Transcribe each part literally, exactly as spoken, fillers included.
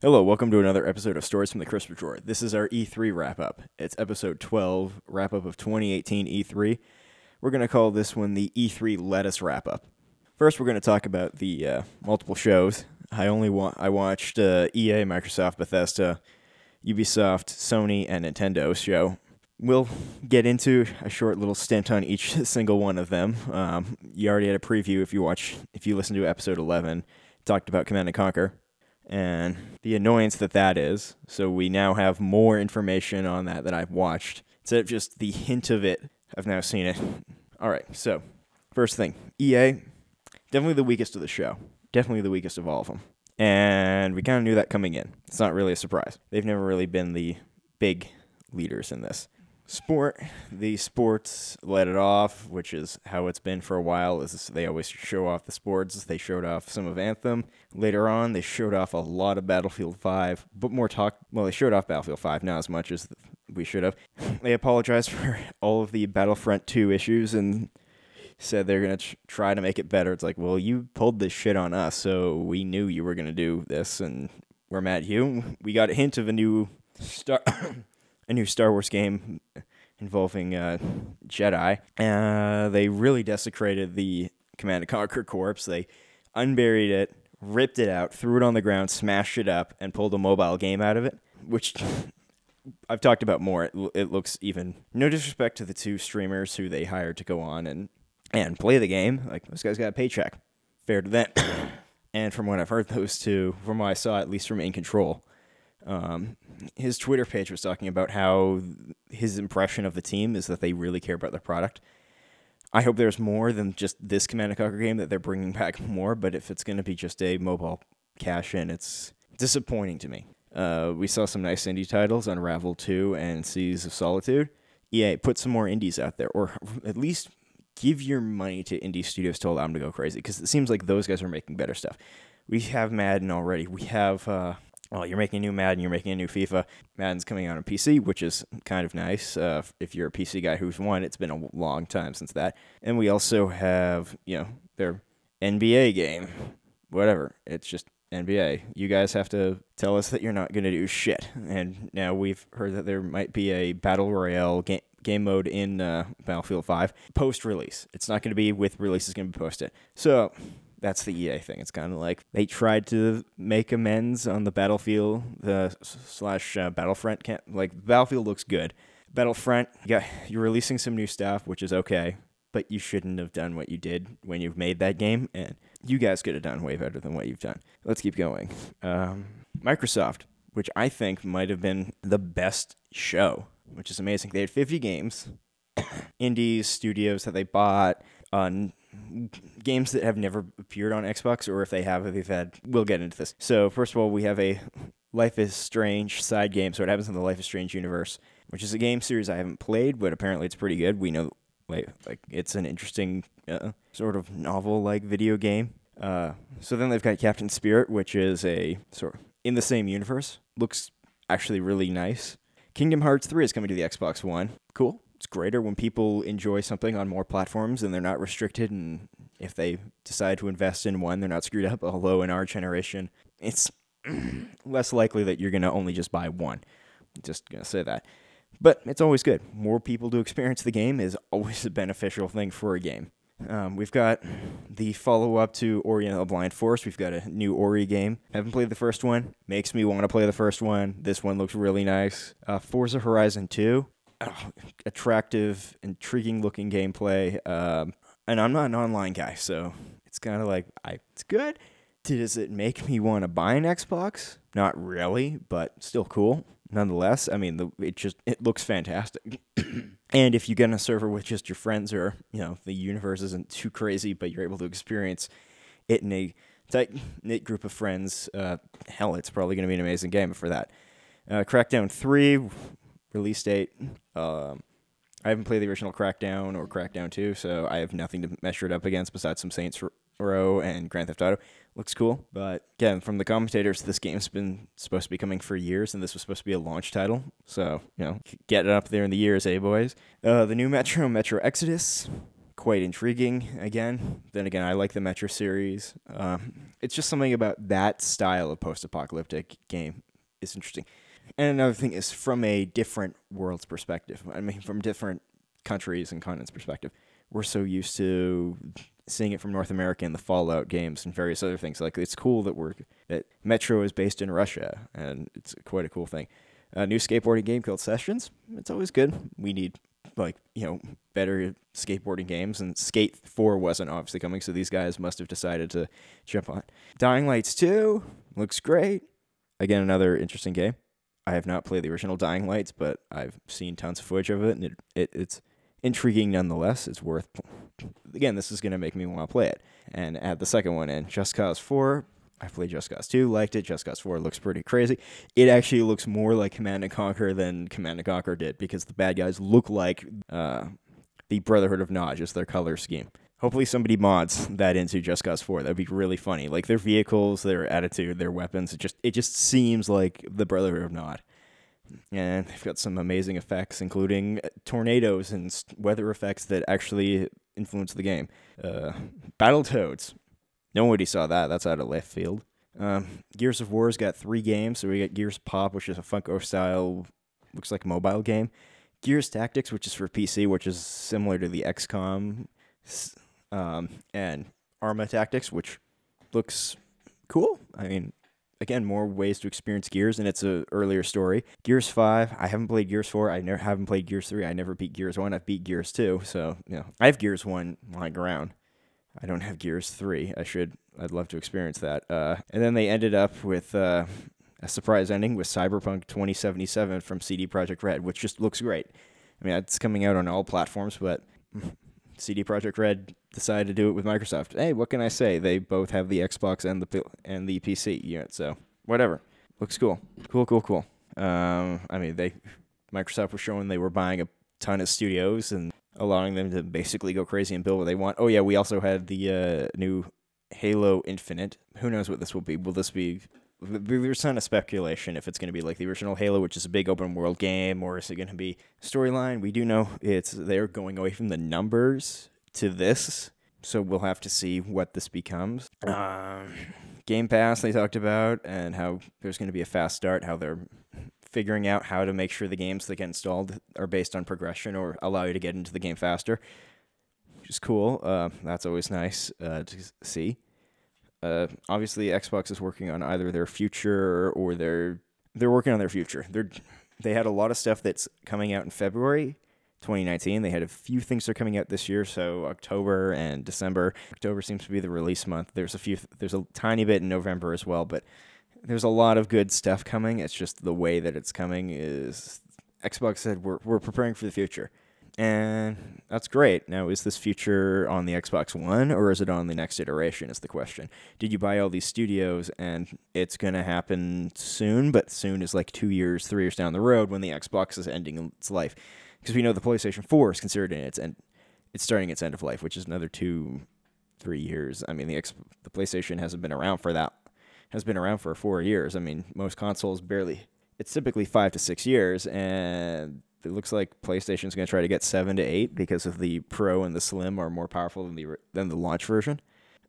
Hello, welcome to another episode of Stories from the Crisper Drawer. This is our E three wrap-up. It's episode twelve, wrap-up of twenty eighteen E three. We're going to call this one the E three Lettuce Wrap-Up. First, we're going to talk about the uh, multiple shows. I only wa- I watched uh, E A, Microsoft, Bethesda, Ubisoft, Sony, and Nintendo show. We'll get into a short little stint on each single one of them. Um, you already had a preview if you watch, if you listen to episode eleven. Talked about Command and Conquer and the annoyance that that is. So we now have more information on that that I've watched. Instead of just the hint of it, I've now seen it. All right, so first thing, E A, definitely the weakest of the show. Definitely the weakest of all of them. And we kind of knew that coming in. It's not really a surprise. They've never really been the big leaders in this. Sport, the sports let it off, which is how it's been for a while. Is they always show off the sports. They showed off some of Anthem. Later on, they showed off a lot of Battlefield Five, but more talk. Well, they showed off Battlefield Five, not as much as we should have. They apologized for all of the Battlefront two issues and said they're gonna tr- try to make it better. It's like, well, you pulled this shit on us, so we knew you were gonna do this, and we're mad at you. We got a hint of a new star. A new Star Wars game involving uh, Jedi. Uh, they really desecrated the Command and Conquer corpse. They unburied it, ripped it out, threw it on the ground, smashed it up, and pulled a mobile game out of it, which I've talked about more. It, it looks even... No disrespect to the two streamers who they hired to go on and, and play the game. Like, those guys got a paycheck. Fair to them. And from what I've heard, those two, from what I saw, at least from In Control... Um, his Twitter page was talking about how his impression of the team is that they really care about their product. I hope there's more than just this Command and Conquer game, that they're bringing back more, but if it's going to be just a mobile cash-in, it's disappointing to me. Uh, we saw some nice indie titles, Unravel two and Seas of Solitude. E A, put some more indies out there, or at least give your money to indie studios to allow them to go crazy, because it seems like those guys are making better stuff. We have Madden already. We have... Uh, Well, you're making a new Madden, you're making a new FIFA. Madden's coming out on P C, which is kind of nice. Uh, if you're a P C guy who's won, it's been a long time since that. And we also have, you know, their N B A game. Whatever. It's just N B A. You guys have to tell us that you're not going to do shit. And now we've heard that there might be a Battle Royale game, game mode in uh, Battlefield five post-release. It's not going to be with release, it's going to be posted. So... That's the E A thing. It's kind of like they tried to make amends on the Battlefield the slash uh, Battlefront. Can't, like, Battlefield looks good. Battlefront, you got, you're releasing some new stuff, which is okay, but you shouldn't have done what you did when you've made that game, and you guys could have done way better than what you've done. Let's keep going. Um, Microsoft, which I think might have been the best show, which is amazing. They had fifty games, indies, studios that they bought, on... Uh, games that have never appeared on Xbox, or if they have, if they've had, we'll get into this. So first of all, we have a Life is Strange side game, so it happens in the Life is Strange universe, which is a game series I haven't played, but apparently it's pretty good. We know, like, like it's an interesting uh, sort of novel-like video game. Uh, so then they've got Captain Spirit, which is a sort of in the same universe. Looks actually really nice. Kingdom Hearts three is coming to the Xbox One. Cool. It's greater when people enjoy something on more platforms and they're not restricted, and if they decide to invest in one, they're not screwed up, although in our generation, it's less likely that you're going to only just buy one. I'm just going to say that. But it's always good. More people to experience the game is always a beneficial thing for a game. Um, we've got the follow-up to Ori and the Blind Forest. We've got a new Ori game. Haven't played the first one. Makes me want to play the first one. This one looks really nice. Uh, Forza Horizon two. Oh, attractive, intriguing-looking gameplay, um, and I'm not an online guy, so it's kind of like, I, it's good. Does it make me want to buy an Xbox? Not really, but still cool, nonetheless. I mean, the, it just it looks fantastic. And if you get on a server with just your friends, or you know, the universe isn't too crazy, but you're able to experience it in a tight-knit group of friends, uh, hell, it's probably going to be an amazing game for that. Uh, Crackdown three. Release date, um, I haven't played the original Crackdown or Crackdown two, so I have nothing to measure it up against besides some Saints Row and Grand Theft Auto. Looks cool, but again, from the commentators, this game's been supposed to be coming for years, and this was supposed to be a launch title, so, you know, get it up there in the years, eh, boys? Uh, the new Metro, Metro Exodus, quite intriguing again. Then again, I like the Metro series. Um, it's just something about that style of post-apocalyptic game is interesting. And another thing is from a different world's perspective. I mean, from different countries and continents' perspective. We're so used to seeing it from North America in the Fallout games and various other things. Like, it's cool that we're that Metro is based in Russia, and it's quite a cool thing. A new skateboarding game called Sessions. It's always good. We need, like, you know, better skateboarding games, and Skate four wasn't obviously coming, so these guys must have decided to jump on. Dying Lights two looks great. Again, another interesting game. I have not played the original Dying Lights, but I've seen tons of footage of it, and it, it it's intriguing nonetheless. It's worth... Again, this is going to make me want to play it. And add the second one in. Just Cause four. I played Just Cause two, liked it. Just Cause four looks pretty crazy. It actually looks more like Command and Conquer than Command and Conquer did, because the bad guys look like uh, the Brotherhood of Nod, just their color scheme. Hopefully somebody mods that into Just Cause four. That would be really funny. Like, their vehicles, their attitude, their weapons, it just it just seems like the Brotherhood of Nod. And they've got some amazing effects, including tornadoes and weather effects that actually influence the game. Uh, Battle Toads. Nobody saw that. That's out of left field. Um, Gears of War's got three games. So we got Gears Pop, which is a Funko-style, looks like a mobile game. Gears Tactics, which is for P C, which is similar to the X COM. Um, and Arma Tactics, which looks cool. I mean, again, more ways to experience Gears, and it's an earlier story. Gears five, I haven't played Gears four. I never haven't played Gears three. I never beat Gears one. I've beat Gears two. So, you know, I have Gears one lying around. I don't have Gears three. I should. I'd love to experience that. Uh, and then they ended up with uh, a surprise ending with Cyberpunk twenty seventy-seven from C D Projekt Red, which just looks great. I mean, it's coming out on all platforms, but C D Projekt Red decided to do it with Microsoft. Hey, what can I say? They both have the Xbox and the and the P C unit, so whatever. Looks cool. Cool, cool, cool. Um, I mean, they Microsoft was showing they were buying a ton of studios and allowing them to basically go crazy and build what they want. Oh, yeah, we also had the uh, new Halo Infinite. Who knows what this will be? Will this be... There's a ton of speculation if it's going to be like the original Halo, which is a big open-world game, or is it going to be storyline? We do know it's they're going away from the numbers to this, so we'll have to see what this becomes. Um, Game Pass, they talked about, and how there's going to be a fast start, how they're... figuring out how to make sure the games that get installed are based on progression or allow you to get into the game faster, which is cool. Uh, that's always nice uh, to see. Uh, obviously, Xbox is working on either their future or their... They're working on their future. They're They had a lot of stuff that's coming out in February twenty nineteen. They had a few things that are coming out this year, so October and December. October seems to be the release month. There's a few. There's a tiny bit in November as well, but... There's a lot of good stuff coming. It's just the way that it's coming is... Xbox said, we're we're preparing for the future. And that's great. Now, is this future on the Xbox One, or is it on the next iteration, is the question. Did you buy all these studios, and it's going to happen soon, but soon is like two years, three years down the road when the Xbox is ending its life? Because we know the PlayStation four is considered in its end. It's starting its end of life, which is another two, three years. I mean, the X, the PlayStation hasn't been around for that has been around for four years. I mean, most consoles barely... It's typically five to six years, and it looks like PlayStation's going to try to get seven to eight because of the Pro and the Slim are more powerful than the than the launch version.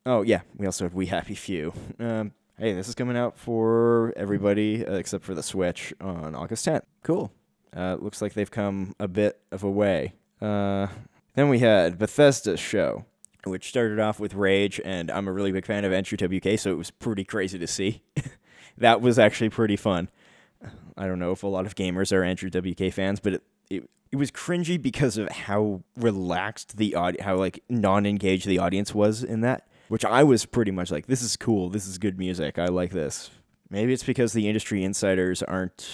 Oh, yeah, we also have We Happy Few. Um, hey, this is coming out for everybody uh, except for the Switch on August tenth. Cool. Uh, looks like they've come a bit of a way. Uh, then we had Bethesda's show, which started off with Rage, and I'm a really big fan of N W K, so it was pretty crazy to see. That was actually pretty fun. I don't know if a lot of gamers are N W K fans, but it, it it was cringy because of how relaxed the audience, how like non-engaged the audience was in that, which I was pretty much like, this is cool, this is good music, I like this. Maybe it's because the industry insiders aren't,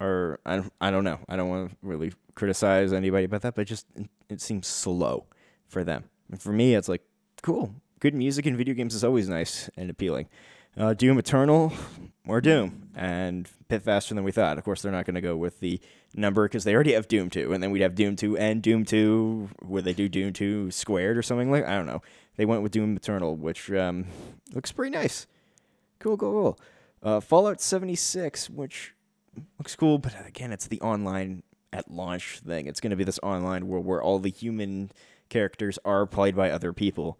or I don't, I don't know, I don't want to really criticize anybody about that, but just it seems slow for them. And for me, it's like, cool. Good music in video games is always nice and appealing. Uh, Doom Eternal, more Doom, and a bit faster than we thought. Of course, they're not going to go with the number because they already have Doom two, and then we'd have Doom two and Doom two, where they do Doom two squared or something like that. I don't know. They went with Doom Eternal, which um, looks pretty nice. Cool, cool, cool. Uh, Fallout seventy-six, which looks cool, but again, it's the online at launch thing. It's going to be this online world where all the human characters are played by other people.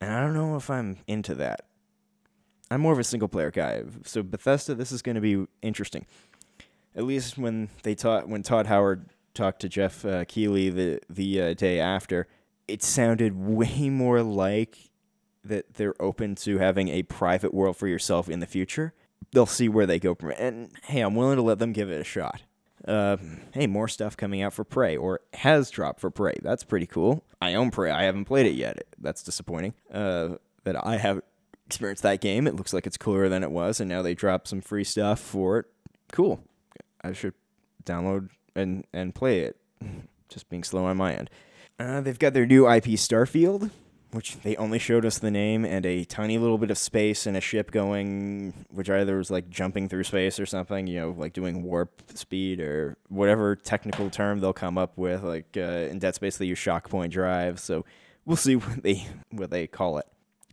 And I don't know if I'm into that. I'm more of a single-player guy. So Bethesda, this is going to be interesting. At least when they taught, when Todd Howard talked to Jeff uh, Keighley the, the uh, day after, it sounded way more like that they're open to having a private world for yourself in the future. They'll see where they go from it. And, hey, I'm willing to let them give it a shot. Uh, hey, more stuff coming out for Prey, or has dropped for Prey. That's pretty cool. I own Prey. I haven't played it yet. That's disappointing uh, that I haven't experienced that game. It looks like it's cooler than it was, and now they dropped some free stuff for it. Cool. I should download and, and play it. Just being slow on my end. Uh, they've got their new I P, Starfield, which they only showed us the name and a tiny little bit of space and a ship going, which either was like jumping through space or something, you know, like doing warp speed or whatever technical term they'll come up with. Like uh, in Dead Space, they use shock point drive, so we'll see what they what they call it.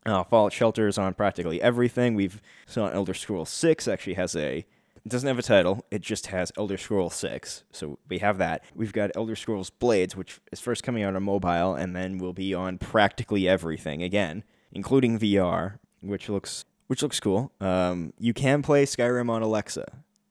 Uh, Fallout Shelter is on practically everything. We've saw Elder Scrolls six actually has a, it doesn't have a title, it just has Elder Scrolls six, so we have that. We've got Elder Scrolls Blades, which is first coming out on mobile, and then will be on practically everything again, including V R, which looks which looks cool. Um, you can play Skyrim on Alexa.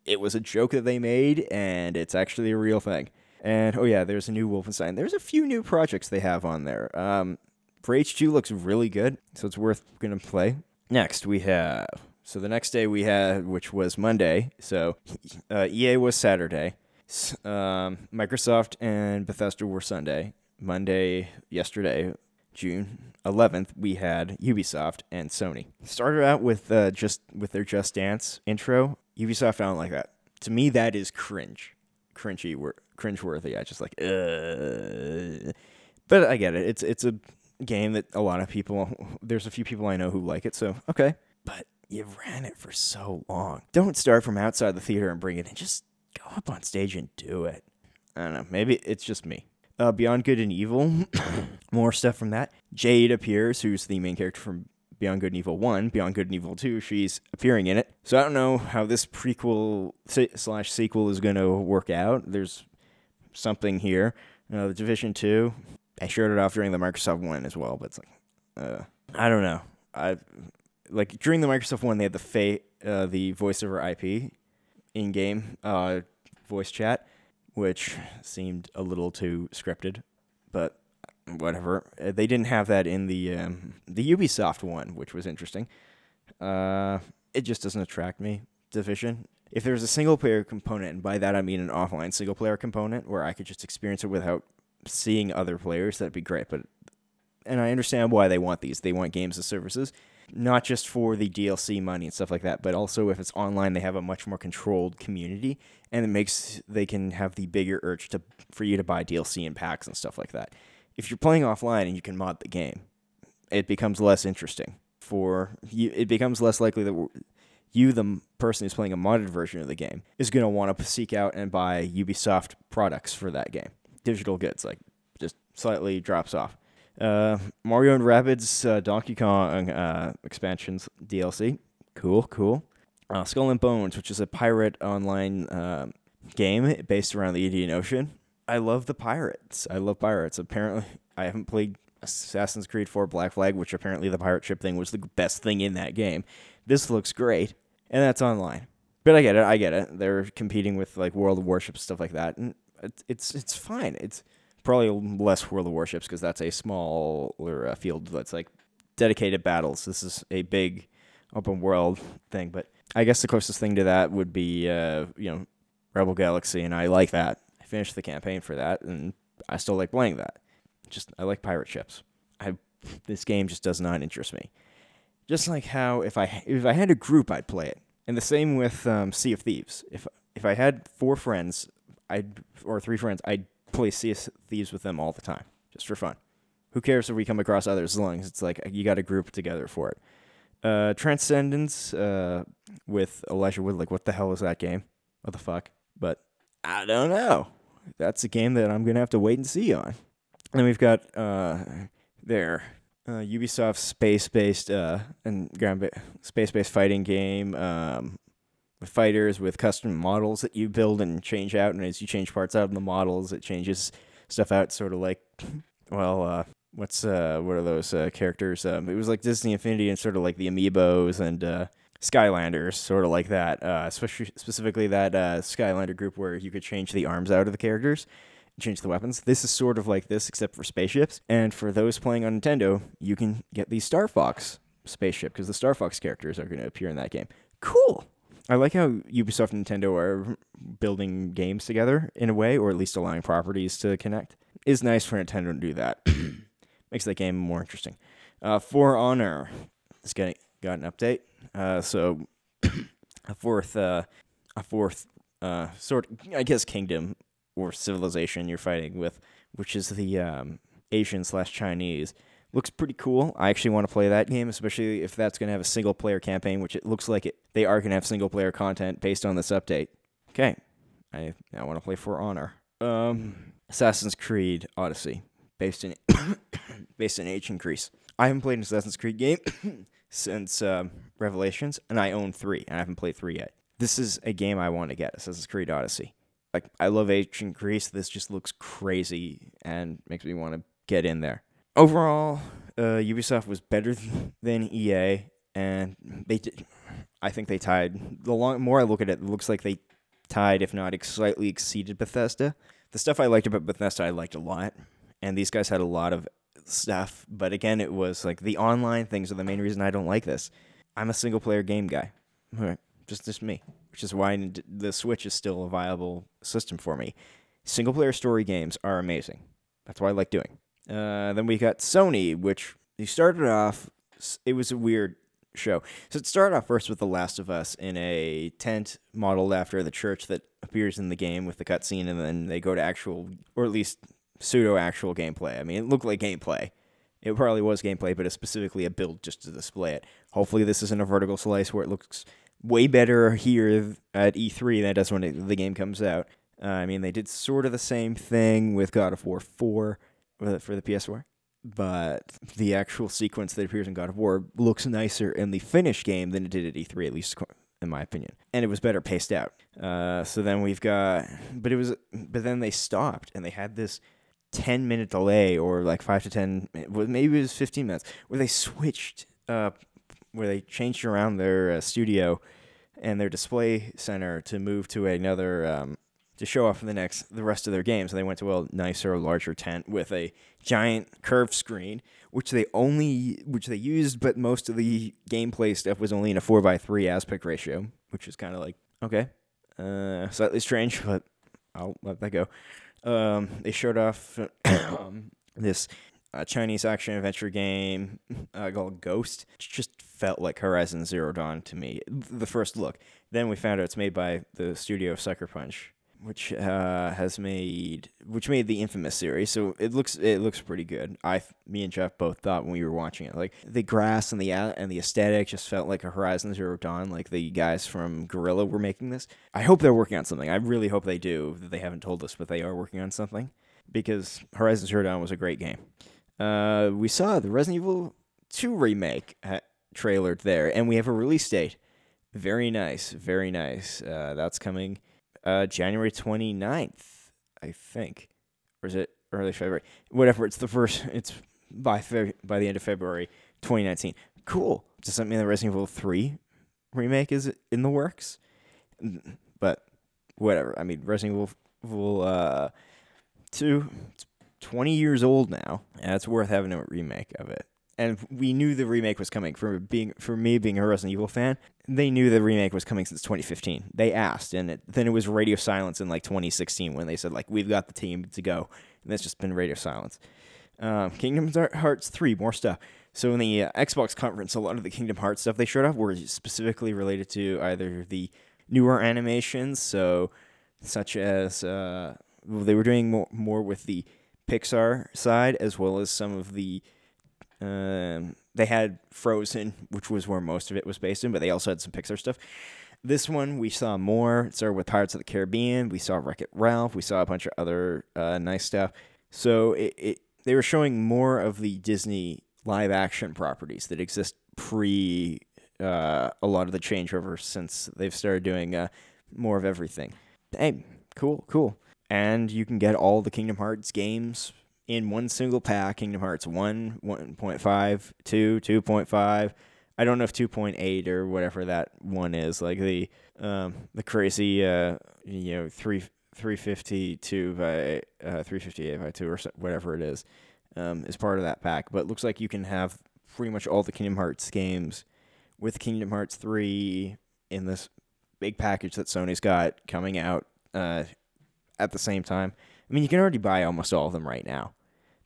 It was a joke that they made, and it's actually a real thing. And, oh yeah, there's a new Wolfenstein. There's a few new projects they have on there. Um, for H two looks really good, so it's worth going to play. Next, we have... So the next day we had, which was Monday, so uh, E A was Saturday. Um, Microsoft and Bethesda were Sunday. Monday, yesterday, June eleventh, we had Ubisoft and Sony. Started out with uh, just with their Just Dance intro. Ubisoft, I don't like that. To me, that is cringe. Cringy, wor- cringe-worthy. I just like, uh But I get it. It's, it's a game that a lot of people, there's a few people I know who like it, so okay. But... you ran it for so long. Don't start from outside the theater and bring it in. Just go up on stage and do it. I don't know. Maybe it's just me. Uh, Beyond Good and Evil. More stuff from that. Jade appears, who's the main character from Beyond Good and Evil one. Beyond Good and Evil two, she's appearing in it. So I don't know how this prequel slash sequel is going to work out. There's something here. Uh, the Division two. I showed it off during the Microsoft one as well, but it's like, uh, I don't know. I... Like, during the Microsoft one, they had the fa- uh, the voice over I P in-game uh, voice chat, which seemed a little too scripted, but whatever. They didn't have that in the um, the Ubisoft one, which was interesting. Uh, it just doesn't attract me, Division. If there's a single-player component, and by that I mean an offline single-player component, where I could just experience it without seeing other players, that'd be great. But and I understand why they want these. They want games as services. Not just for the D L C money and stuff like that, but also if it's online, they have a much more controlled community, and it makes they can have the bigger urge to for you to buy D L C and packs and stuff like that. If you're playing offline and you can mod the game, it becomes less interesting for you. It becomes less likely that you, the person who's playing a modded version of the game, is going to want to seek out and buy Ubisoft products for that game. Digital goods, like, just slightly drops off. Uh, Mario and Rabbids uh, Donkey Kong uh, expansions D L C. Cool, cool. Uh, Skull and Bones, which is a pirate online uh, game based around the Indian Ocean. I love the pirates. I love pirates. Apparently, I haven't played Assassin's Creed four Black Flag, which apparently the pirate ship thing was the best thing in that game. This looks great, and that's online. But I get it. I get it. They're competing with like World of Warships, stuff like that, and it's it's, it's fine. It's probably less World of Warships because that's a smaller uh, field that's like dedicated battles. This is a big open world thing, but I guess the closest thing to that would be, uh, you know, Rebel Galaxy, and I like that. I finished the campaign for that, and I still like playing that. Just I like pirate ships. I this game just does not interest me. Just like how if I if I had a group, I'd play it, and the same with um, Sea of Thieves. If if I had four friends, I'd or three friends, I'd play Sea of Thieves with them all the time, just for fun. Who cares if we come across others, as long as it's like you got a group together for it. Uh, Transcendence uh, with Elijah Wood, like what the hell is that game? What the fuck? But I don't know. That's a game that I'm going to have to wait and see on. And then we've got uh, there, uh, Ubisoft space-based uh, and ground ba- space-based fighting game um, with fighters, with custom models that you build and change out, and as you change parts out of the models, it changes stuff out, sort of like well, uh, what's, uh, what are those uh, characters? Um, it was like Disney Infinity and sort of like the Amiibos and uh, Skylanders, sort of like that. Uh, specifically that uh, Skylander group where you could change the arms out of the characters, change the weapons. This is sort of like this except for spaceships. And for those playing on Nintendo, you can get the Star Fox spaceship because the Star Fox characters are going to appear in that game. Cool. I like how Ubisoft and Nintendo are building games together in a way, or at least allowing properties to connect. It's nice for Nintendo to do that. Makes that game more interesting. Uh, For Honor is getting got an update. Uh, so a fourth, uh, a fourth uh, sort, I guess, kingdom or civilization you're fighting with, which is the um, Asian slash Chinese. Looks pretty cool. I actually want to play that game, especially if that's going to have a single-player campaign, which it looks like it. They are going to have single-player content based on this update. Okay. I now want to play For Honor. Um, Assassin's Creed Odyssey, based in based in age increase. I haven't played an Assassin's Creed game since um, Revelations, and I own three, and I haven't played three yet. This is a game I want to get, Assassin's Creed Odyssey. Like, I love age increase. This just looks crazy and makes me want to get in there. Overall, uh, Ubisoft was better than E A, and they did. I think they tied. The long, more I look at it, it looks like they tied, if not slightly exceeded Bethesda. The stuff I liked about Bethesda, I liked a lot, and these guys had a lot of stuff. But again, it was like the online things are the main reason I don't like this. I'm a single-player game guy. All right, just just me, which is why the Switch is still a viable system for me. Single-player story games are amazing. That's what I like doing. Uh, then we got Sony, which they started off, it was a weird show. So it started off first with The Last of Us in a tent modeled after the church that appears in the game with the cutscene, and then they go to actual, or at least pseudo-actual gameplay. I mean, it looked like gameplay. It probably was gameplay, but it's specifically a build just to display it. Hopefully this isn't a vertical slice where it looks way better here at E three than it does when it, the game comes out. Uh, I mean, they did sort of the same thing with God of War four. For the P S four, but the actual sequence that appears in God of War looks nicer in the finished game than it did at E three, at least in my opinion, and it was better paced out. Uh, so then we've got, but it was, but then they stopped and they had this ten minute delay, or like five to ten, maybe it was fifteen minutes, where they switched, uh, where they changed around their uh, studio and their display center to move to another. Um, to show off the next, the rest of their games. And they went to a nicer, larger tent with a giant curved screen, which they only, which they used, but most of the gameplay stuff was only in a four by three aspect ratio, which is kind of like, okay, uh, slightly strange, but I'll let that go. Um, they showed off um, this uh, Chinese action-adventure game uh, called Ghost, which just felt like Horizon Zero Dawn to me, the first look. Then we found out it's made by the studio of Sucker Punch, which uh, has made, which made the Infamous series, so it looks it looks pretty good. I, me and Jeff both thought when we were watching it, like the grass and the and the aesthetic just felt like a Horizon Zero Dawn, like the guys from Guerrilla were making this. I hope they're working on something. I really hope they do. That they haven't told us, but they are working on something, because Horizon Zero Dawn was a great game. Uh, we saw the Resident Evil two remake uh, trailer there, and we have a release date. Very nice, very nice. Uh, that's coming. Uh, January twenty-ninth, I think, or is it early February? Whatever, it's the first, it's by Fe- by the end of February twenty nineteen. Cool. Does that mean the Resident Evil three remake is in the works? But whatever, I mean, Resident Evil uh, two, it's twenty years old now, and it's worth having a remake of it. And we knew the remake was coming. For being, for me being a Resident Evil fan, they knew the remake was coming since twenty fifteen. They asked, and it, then it was radio silence in like twenty sixteen when they said, like, we've got the team to go. And that's just been radio silence. Um, Kingdom Hearts three, more stuff. So in the uh, Xbox conference, a lot of the Kingdom Hearts stuff they showed off were specifically related to either the newer animations, so such as uh, they were doing more, more with the Pixar side, as well as some of the... Um, they had Frozen, which was where most of it was based in, but they also had some Pixar stuff. This one, we saw more. It started with Pirates of the Caribbean. We saw Wreck-It Ralph. We saw a bunch of other uh, nice stuff. So it, it they were showing more of the Disney live-action properties that exist pre uh, a lot of the changeover since they've started doing uh, more of everything. Hey, cool, cool. And you can get all the Kingdom Hearts games in one single pack, Kingdom Hearts one, one point five, two, two point five. I don't know if two point eight or whatever that one is, like the um, the crazy uh, you know three fifty-two by three fifty-eight by two or so, whatever it is, um, is part of that pack. But it looks like you can have pretty much all the Kingdom Hearts games with Kingdom Hearts three in this big package that Sony's got coming out uh, at the same time. I mean, you can already buy almost all of them right now,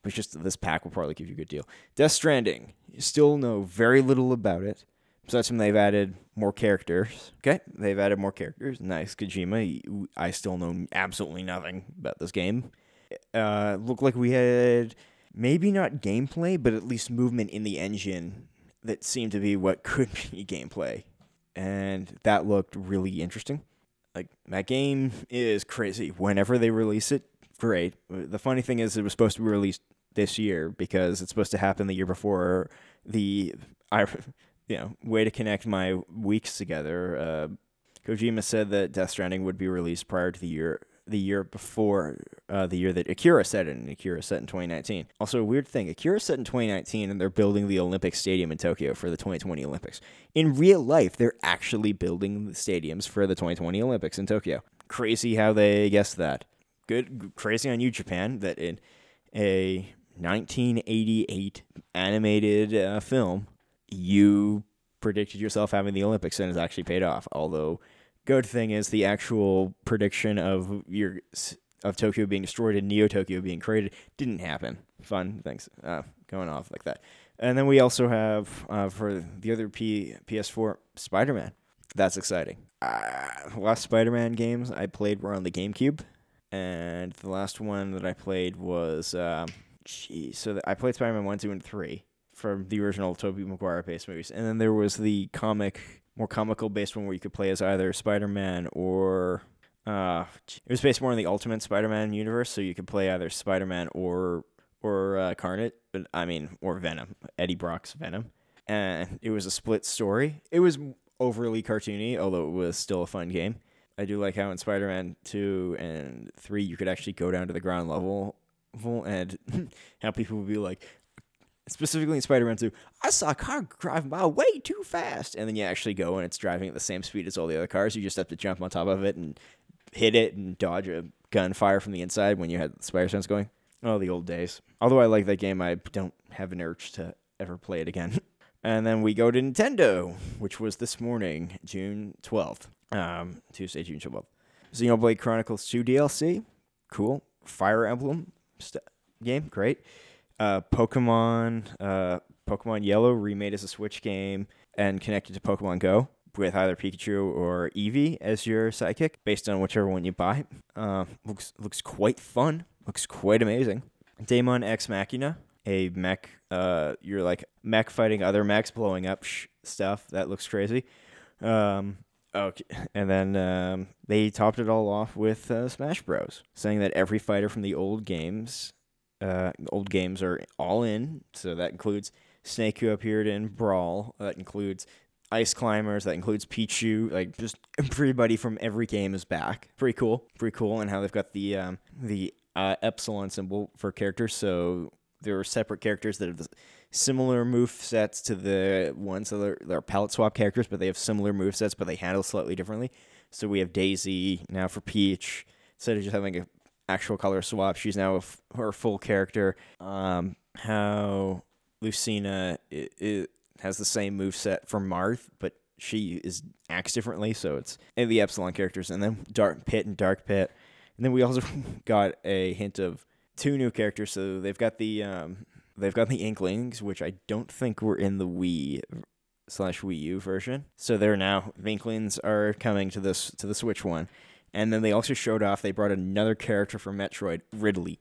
but just this pack will probably give you a good deal. Death Stranding, you still know very little about it. Besides from they've added more characters. Okay, they've added more characters. Nice, Kojima. I still know absolutely nothing about this game. Uh, looked like we had maybe not gameplay, but at least movement in the engine that seemed to be what could be gameplay. And that looked really interesting. Like, that game is crazy. Whenever they release it, great. The funny thing is it was supposed to be released this year because it's supposed to happen the year before the... I, you know, way to connect my weeks together. Uh, Kojima said that Death Stranding would be released prior to the year the year before uh, the year that Akira set in. Akira set in twenty nineteen. Also, a weird thing. Akira set in twenty nineteen, and they're building the Olympic Stadium in Tokyo for the twenty twenty Olympics. In real life, they're actually building the stadiums for the twenty twenty Olympics in Tokyo. Crazy how they guessed that. Good, crazy on you, Japan, that in a nineteen eighty-eight animated uh, film, you predicted yourself having the Olympics, and it's actually paid off. Although, good thing is the actual prediction of your of Tokyo being destroyed and Neo Tokyo being created didn't happen. Fun things uh, going off like that. And then we also have uh, for the other P- PS4 Spider-Man. That's exciting. Uh, last Spider-Man games I played were on the GameCube, and the last one that I played was um, geez. So I played Spider-Man one, two, and three. From the original Tobey Maguire-based movies. And then there was the comic, more comical-based one where you could play as either Spider-Man or... Uh, it was based more on the Ultimate Spider-Man universe, so you could play either Spider-Man or or uh, Carnage, but, I mean, or Venom, Eddie Brock's Venom. And it was a split story. It was overly cartoony, although it was still a fun game. I do like how in Spider-Man two and three, you could actually go down to the ground level and how people would be like... Specifically in Spider-Man two, I saw a car driving by way too fast. And then you actually go and it's driving at the same speed as all the other cars. You just have to jump on top of it and hit it and dodge a gunfire from the inside when you had the Spider-Sense going. Oh, the old days. Although I like that game, I don't have an urge to ever play it again. And then we go to Nintendo, which was this morning, June twelfth. Um, Tuesday, June twelfth. Xenoblade Chronicles two D L C. Cool. Fire Emblem st- game. Great. Uh, Pokemon, uh, Pokemon Yellow remade as a Switch game and connected to Pokemon Go with either Pikachu or Eevee as your sidekick, based on whichever one you buy. Uh, looks looks quite fun. Looks quite amazing. Daemon Ex Machina, a mech. Uh, you're like mech fighting other mechs, blowing up sh- stuff. That looks crazy. Um, okay, and then um, they topped it all off with uh, Smash Bros, saying that every fighter from the old games. Uh, old games are all in, so that includes Snake, who appeared in Brawl, that includes Ice Climbers, that includes Pichu, like just everybody from every game is back. Pretty cool, pretty cool, and how they've got the um, the uh, epsilon symbol for characters, so there are separate characters that have similar move sets to the ones that are, that are palette swap characters, but they have similar move sets, but they handle slightly differently. So we have Daisy now for Peach, instead of just having a actual color swap. She's now a f- her full character. Um, how Lucina it, it has the same moveset for Marth, but she is acts differently, so it's and the Epsilon characters. And then Dark Pit and Dark Pit. And then we also got a hint of two new characters. So they've got the um, they've got the Inklings, which I don't think were in the Wii slash Wii U version. So they're now the Inklings are coming to this to the Switch one. And then they also showed off, they brought another character from Metroid, Ridley.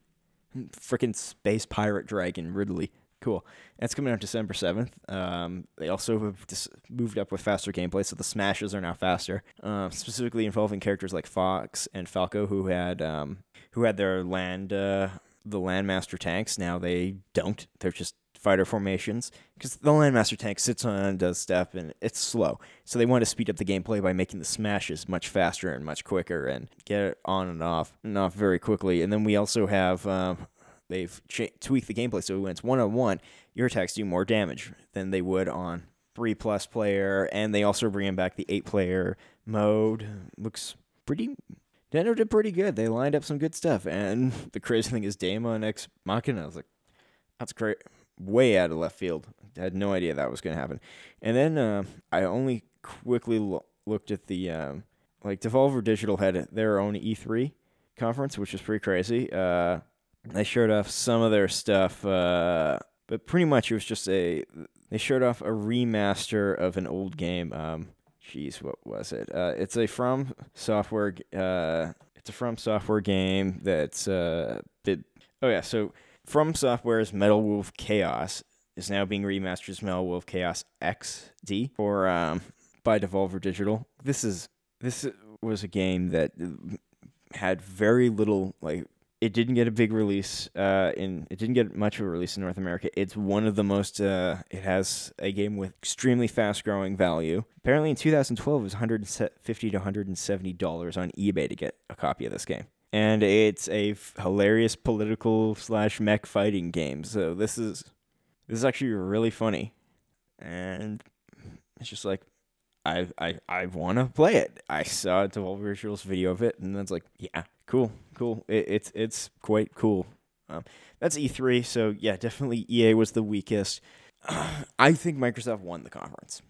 Freaking space pirate dragon, Ridley. Cool. That's coming out December seventh. Um, they also have dis- moved up with faster gameplay, so the smashes are now faster. Uh, specifically involving characters like Fox and Falco, who had um, who had their land, uh, the Landmaster tanks. Now they don't. They're just fighter formations. Because the Landmaster tank sits on and does stuff, and it's slow. So they want to speed up the gameplay by making the smashes much faster and much quicker and get it on and off and off very quickly. And then we also have um, They've cha- tweaked the gameplay so when it's one-on-one, your attacks do more damage than they would on three-plus player, and they also bring back the eight-player mode. Looks pretty... Nintendo did pretty good. They lined up some good stuff, and the crazy thing is Daemon Ex Machina. I was like, that's great. Way out of left field. I had no idea that was going to happen. And then uh, I only quickly lo- looked at the... Um, like, Devolver Digital had their own E three conference, which is pretty crazy. Uh, they showed off some of their stuff, uh, but pretty much it was just a... They showed off a remaster of an old game. Um, geez, what was it? Uh, it's a From Software... Uh, it's a From Software game that's... Uh, bit, oh, yeah, so From Software's Metal Wolf Chaos is now being remastered as Metal Wolf Chaos X D or um, by Devolver Digital. This is... This was a game that had very little, like, it didn't get a big release, uh, in, it didn't get much of a release in North America. It's one of the most, uh, it has a game with extremely fast-growing value. Apparently in two thousand twelve, it was one hundred fifty dollars to one hundred seventy dollars on eBay to get a copy of this game. And it's a f- hilarious political slash mech fighting game, so this is, this is actually really funny. And it's just like, I I, I want to play it. I saw Devolver Digital's video of it, and that's like, yeah, cool, cool. It, it's it's quite cool. Um, that's E three, so yeah, definitely E A was the weakest. Uh, I think Microsoft won the conference.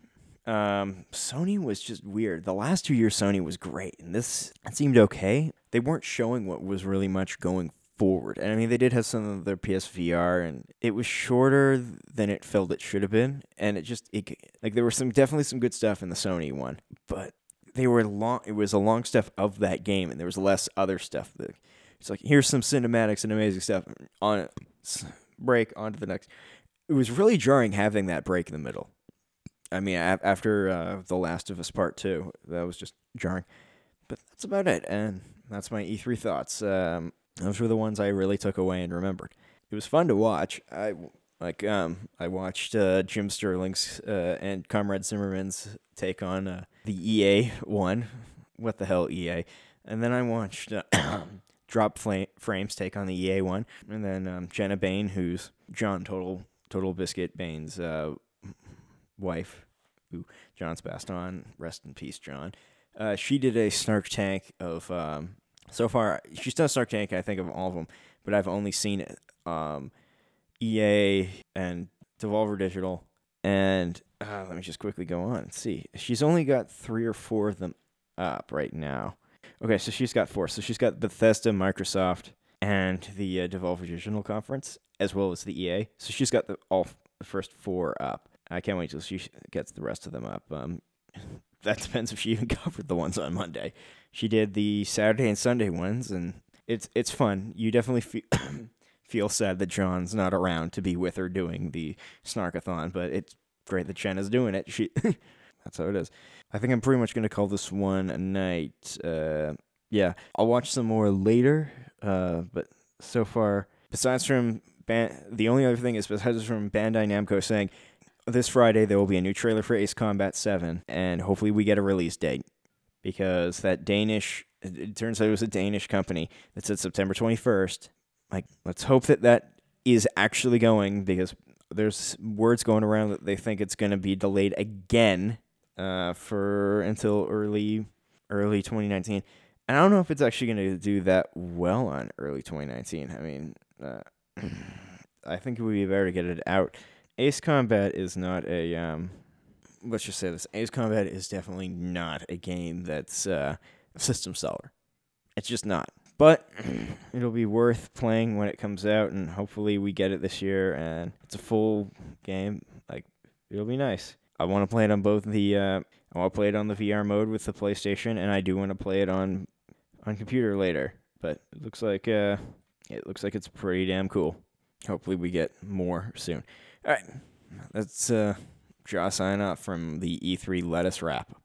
Um, Sony was just weird. The last two years, Sony was great, and this it seemed okay. They weren't showing what was really much going forward. And I mean, they did have some of their P S V R, and it was shorter than it felt it should have been. And it just, it, like, there were some definitely some good stuff in the Sony one, but they were long. It was a long stuff of that game, and there was less other stuff. That, it's like here's some cinematics and amazing stuff. On break, on to the next. It was really jarring having that break in the middle. I mean, after uh, The Last of Us Part Two, that was just jarring. But that's about it, and that's my E three thoughts. Um, Those were the ones I really took away and remembered. It was fun to watch. I like um I watched uh, Jim Sterling's uh, and Comrade Zimmerman's take on uh, the E A one. What the hell, E A? And then I watched uh, Drop Fl- Frames take on the E A one, and then um, Jenna Bain, who's John Total Total Biscuit Bain's uh, wife, who John's passed on. Rest in peace, John. Uh, she did a snark tank of. Um, So far, she's done Snark Tank, I think, of all of them, but I've only seen um, E A and Devolver Digital, and uh, let me just quickly go on and see. She's only got three or four of them up right now. Okay, so she's got four. So she's got Bethesda, Microsoft, and the uh, Devolver Digital Conference, as well as the E A. So she's got the, all the first four up. I can't wait till she gets the rest of them up. Um, that depends if she even covered the ones on Monday. She did the Saturday and Sunday ones, and it's it's fun. You definitely fe- feel sad that John's not around to be with her doing the Snarkathon, but it's great that Chen is doing it. She, that's how it is. I think I'm pretty much going to call this one a night. Uh, yeah, I'll watch some more later, uh, but so far, besides from, Ban- the only other thing is besides from Bandai Namco saying, this Friday there will be a new trailer for Ace Combat seven, and hopefully we get a release date. Because that Danish, it turns out it was a Danish company that said September twenty-first. Like, let's hope that that is actually going, because there's words going around that they think it's going to be delayed again uh, for until early early twenty nineteen. And I don't know if it's actually going to do that well on early twenty nineteen. I mean, uh, I think it would be better to get it out. Ace Combat is not a... Um, Let's just say this. Ace Combat is definitely not a game that's uh, a system seller. It's just not. But it'll be worth playing when it comes out, and hopefully we get it this year, and it's a full game. Like, it'll be nice. I want to play it on both the... Uh, I want to play it on the V R mode with the PlayStation, and I do want to play it on on computer later. But it looks like uh, it looks like it's pretty damn cool. Hopefully we get more soon. All right. That's... Uh, Josh sign up from the E three lettuce wrap.